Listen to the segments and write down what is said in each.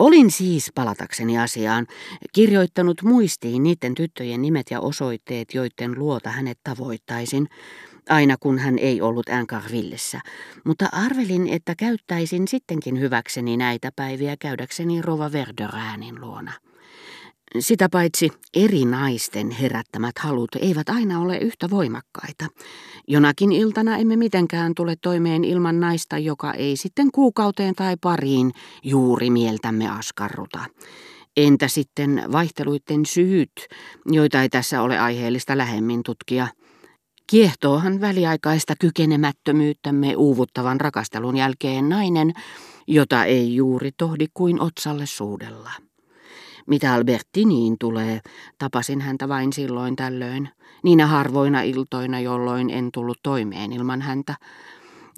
Olin siis, palatakseni asiaan, kirjoittanut muistiin niiden tyttöjen nimet ja osoitteet, joiden luota hänet tavoittaisin, aina kun hän ei ollut Ancarvillessä, mutta arvelin, että käyttäisin sittenkin hyväkseni näitä päiviä käydäkseni Rovervéranin luona. Sitä paitsi eri naisten herättämät halut eivät aina ole yhtä voimakkaita. Jonakin iltana emme mitenkään tule toimeen ilman naista, joka ei sitten kuukauteen tai pariin juuri mieltämme askarruta. Entä sitten vaihteluiden syyt, joita ei tässä ole aiheellista lähemmin tutkia? Kiehtoohan väliaikaista kykenemättömyyttämme uuvuttavan rakastelun jälkeen nainen, jota ei juuri tohdi kuin otsalle suudella. Mitä Albertiniin tulee, tapasin häntä vain silloin tällöin, niinä harvoina iltoina, jolloin en tullut toimeen ilman häntä.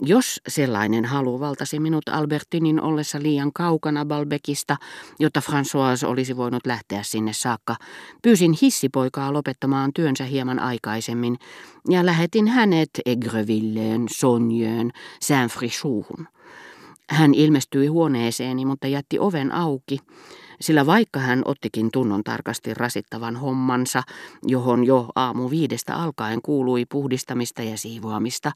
Jos sellainen halu valtasi minut Albertinin ollessa liian kaukana Balbekista, jotta François olisi voinut lähteä sinne saakka, pyysin hissipoikaa lopettamaan työnsä hieman aikaisemmin ja lähetin hänet Aigrevilleen, Sonjeen, Saint-Frichon'hun. Hän ilmestyi huoneeseeni, mutta jätti oven auki, sillä vaikka hän ottikin tunnon tarkasti rasittavan hommansa, johon jo aamu 5 alkaen kuului puhdistamista ja siivoamista,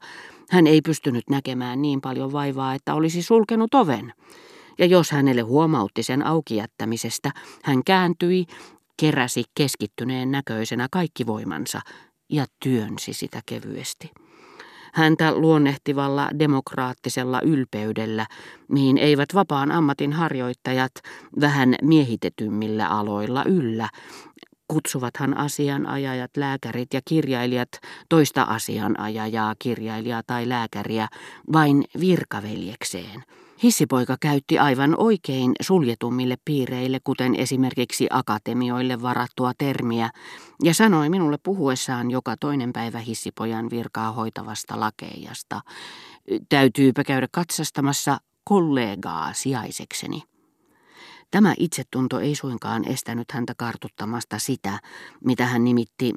hän ei pystynyt näkemään niin paljon vaivaa, että olisi sulkenut oven. Ja jos hänelle huomautti sen auki jättämisestä, hän kääntyi, keräsi keskittyneen näköisenä kaikki voimansa ja työnsi sitä kevyesti. Häntä luonnehtivalla demokraattisella ylpeydellä, mihin eivät vapaan ammatin harjoittajat vähän miehitetymmillä aloilla yllä, kutsuvathan asianajajat, lääkärit ja kirjailijat toista asianajajaa, kirjailijaa tai lääkäriä vain virkaveljekseen. Hissipoika käytti aivan oikein suljetummille piireille, kuten esimerkiksi akatemioille varattua termiä, ja sanoi minulle puhuessaan joka toinen päivä hissipojan virkaa hoitavasta lakeijasta: "Täytyypä käydä katsastamassa kollegaa sijaisekseni." Tämä itsetunto ei suinkaan estänyt häntä kartuttamasta sitä, mitä hän nimitti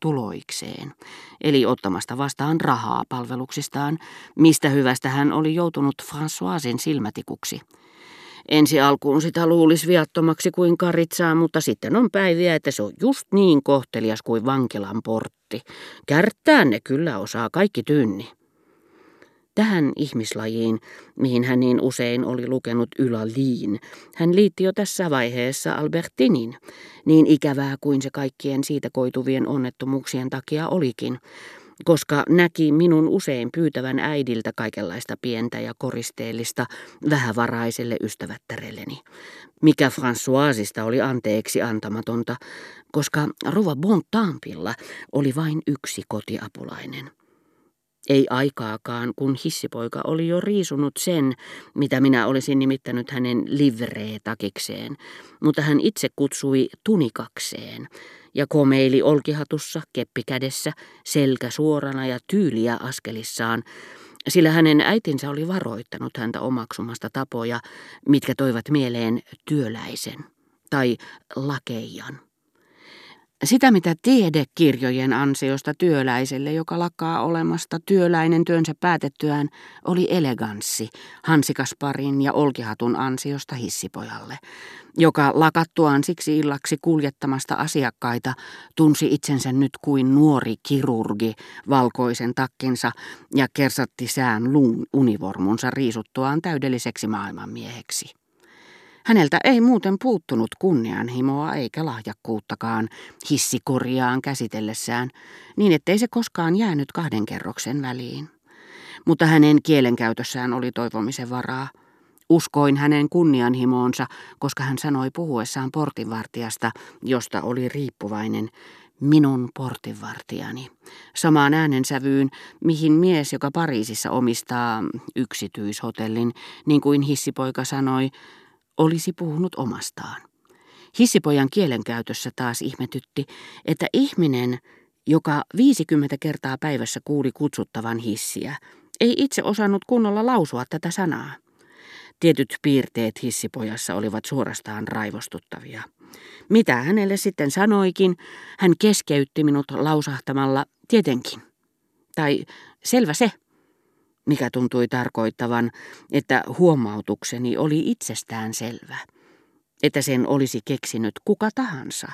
tuloikseen, eli ottamasta vastaan rahaa palveluksistaan, mistä hyvästä hän oli joutunut Françoisin silmätikuksi. Ensi alkuun sitä luulisi viattomaksi kuin karitsaa, mutta sitten on päiviä, että se on just niin kohtelias kuin vankilan portti. Kärttää ne kyllä osaa kaikki tynni. Tähän ihmislajiin, mihin hän niin usein oli lukenut Ylaliin, hän liitti jo tässä vaiheessa Albertinin, niin ikävää kuin se kaikkien siitä koituvien onnettomuuksien takia olikin, koska näki minun usein pyytävän äidiltä kaikenlaista pientä ja koristeellista vähävaraiselle ystävättärelleni, mikä Françoisista oli anteeksi antamatonta, koska Rova-Bont-Tampilla oli vain yksi kotiapulainen. Ei aikaakaan, kun hissipoika oli jo riisunut sen, mitä minä olisin nimittänyt hänen livree-takikseen, mutta hän itse kutsui tunikakseen ja komeili olkihatussa, keppi kädessä, selkä suorana ja tyyliä askelissaan, sillä hänen äitinsä oli varoittanut häntä omaksumasta tapoja, mitkä toivat mieleen työläisen tai lakeijan. Sitä, mitä tiedekirjojen ansiosta työläiselle, joka lakkaa olemasta työläinen työnsä päätettyään, oli eleganssi Hansi Kasparin ja Olkihatun ansiosta hissipojalle, joka lakattuaan siksi illaksi kuljettamasta asiakkaita tunsi itsensä nyt kuin nuori kirurgi valkoisen takkinsa ja kersattisään luun univormunsa riisuttuaan täydelliseksi maailmanmieheksi. Häneltä ei muuten puuttunut kunnianhimoa eikä lahjakkuuttakaan hissikoriaan käsitellessään, niin ettei se koskaan jäänyt 2 kerroksen väliin. Mutta hänen kielenkäytössään oli toivomisen varaa. Uskoin hänen kunnianhimoonsa, koska hän sanoi puhuessaan portinvartijasta, josta oli riippuvainen: "Minun portinvartijani", samaan äänensävyyn, mihin mies, joka Pariisissa omistaa yksityishotellin, niin kuin hissipoika sanoi, olisi puhunut omastaan. Hissipojan kielenkäytössä taas ihmetytti, että ihminen, joka 50 kertaa päivässä kuuli kutsuttavan hissiä, ei itse osannut kunnolla lausua tätä sanaa. Tietyt piirteet hissipojassa olivat suorastaan raivostuttavia. Mitä hänelle sitten sanoikin, hän keskeytti minut lausahtamalla "tietenkin" tai "selvä se", mikä tuntui tarkoittavan, että huomautukseni oli itsestään selvä. että sen olisi keksinyt kuka tahansa,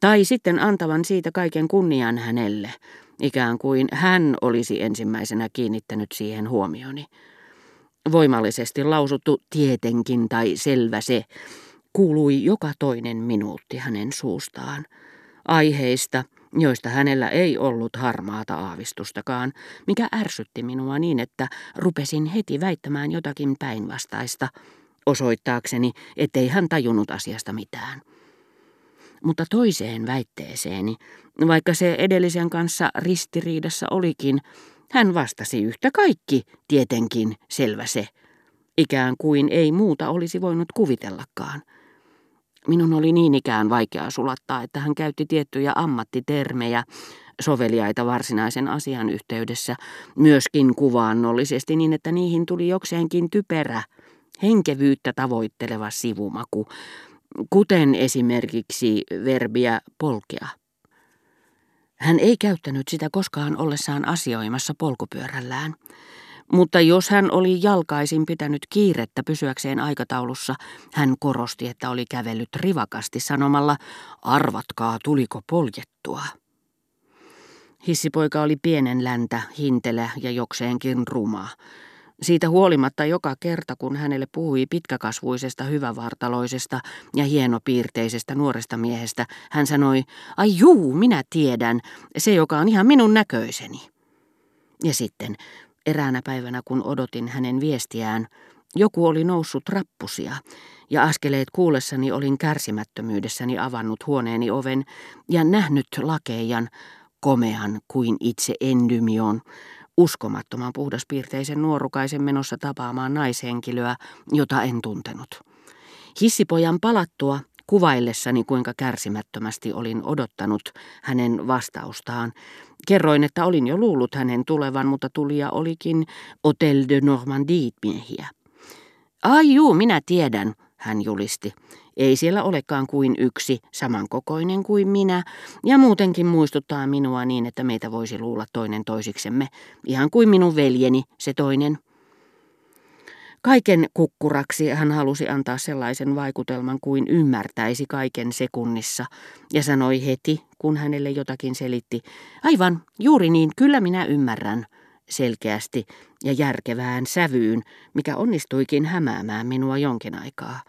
tai sitten antavan siitä kaiken kunnian hänelle, ikään kuin hän olisi ensimmäisenä kiinnittänyt siihen huomioni. Voimallisesti lausuttu tietenkin tai selvä se kuului joka toinen minuutti hänen suustaan, aiheista, joista hänellä ei ollut harmaata aavistustakaan, mikä ärsytti minua niin, että rupesin heti väittämään jotakin päinvastaista, osoittaakseni, ettei hän tajunnut asiasta mitään. Mutta toiseen väitteeseeni, vaikka se edellisen kanssa ristiriidassa olikin, hän vastasi yhtä kaikki, tietenkin, selvä se, ikään kuin ei muuta olisi voinut kuvitellakaan. Minun oli niin ikään vaikeaa sulattaa, että hän käytti tiettyjä ammattitermejä, soveliaita varsinaisen asian yhteydessä, myöskin kuvaannollisesti niin, että niihin tuli jokseenkin typerä, henkevyyttä tavoitteleva sivumaku, kuten esimerkiksi verbiä polkea. Hän ei käyttänyt sitä koskaan ollessaan asioimassa polkupyörällään, mutta jos hän oli jalkaisin pitänyt kiirettä pysyäkseen aikataulussa, hän korosti, että oli kävellyt rivakasti sanomalla, arvatkaa tuliko poljettua. Hissipoika oli pienen läntä, hintelä ja jokseenkin ruma. Siitä huolimatta joka kerta, kun hänelle puhui pitkäkasvuisesta, hyvävartaloisesta ja hienopiirteisestä nuoresta miehestä, hän sanoi, ai juu, minä tiedän, se joka on ihan minun näköiseni. Ja sitten eräänä päivänä, kun odotin hänen viestiään, joku oli noussut rappusia, ja askeleet kuullessani olin kärsimättömyydessäni avannut huoneeni oven ja nähnyt lakeijan, komean kuin itse Endymion, uskomattoman puhdaspiirteisen nuorukaisen menossa tapaamaan naishenkilöä, jota en tuntenut. Hissipojan palattua, kuvaillessani kuinka kärsimättömästi olin odottanut hänen vastaustaan, kerroin, että olin jo luullut hänen tulevan, mutta tulija olikin Hotel de Normandie miehiä. Ai juu, minä tiedän, hän julisti. Ei siellä olekaan kuin yksi, samankokoinen kuin minä, ja muutenkin muistuttaa minua niin, että meitä voisi luulla toinen toisiksemme, ihan kuin minun veljeni, se toinen. Kaiken kukkuraksi hän halusi antaa sellaisen vaikutelman kuin ymmärtäisi kaiken sekunnissa, ja sanoi heti, kun hänelle jotakin selitti, aivan, juuri niin, kyllä minä ymmärrän, selkeästi ja järkevään sävyyn, mikä onnistuikin hämäämään minua jonkin aikaa.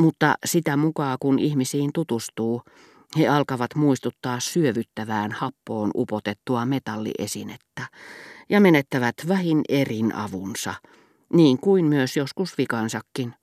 Mutta sitä mukaan, kun ihmisiin tutustuu, he alkavat muistuttaa syövyttävään happoon upotettua metalliesinettä ja menettävät vähin erin avunsa, niin kuin myös joskus vikansakin.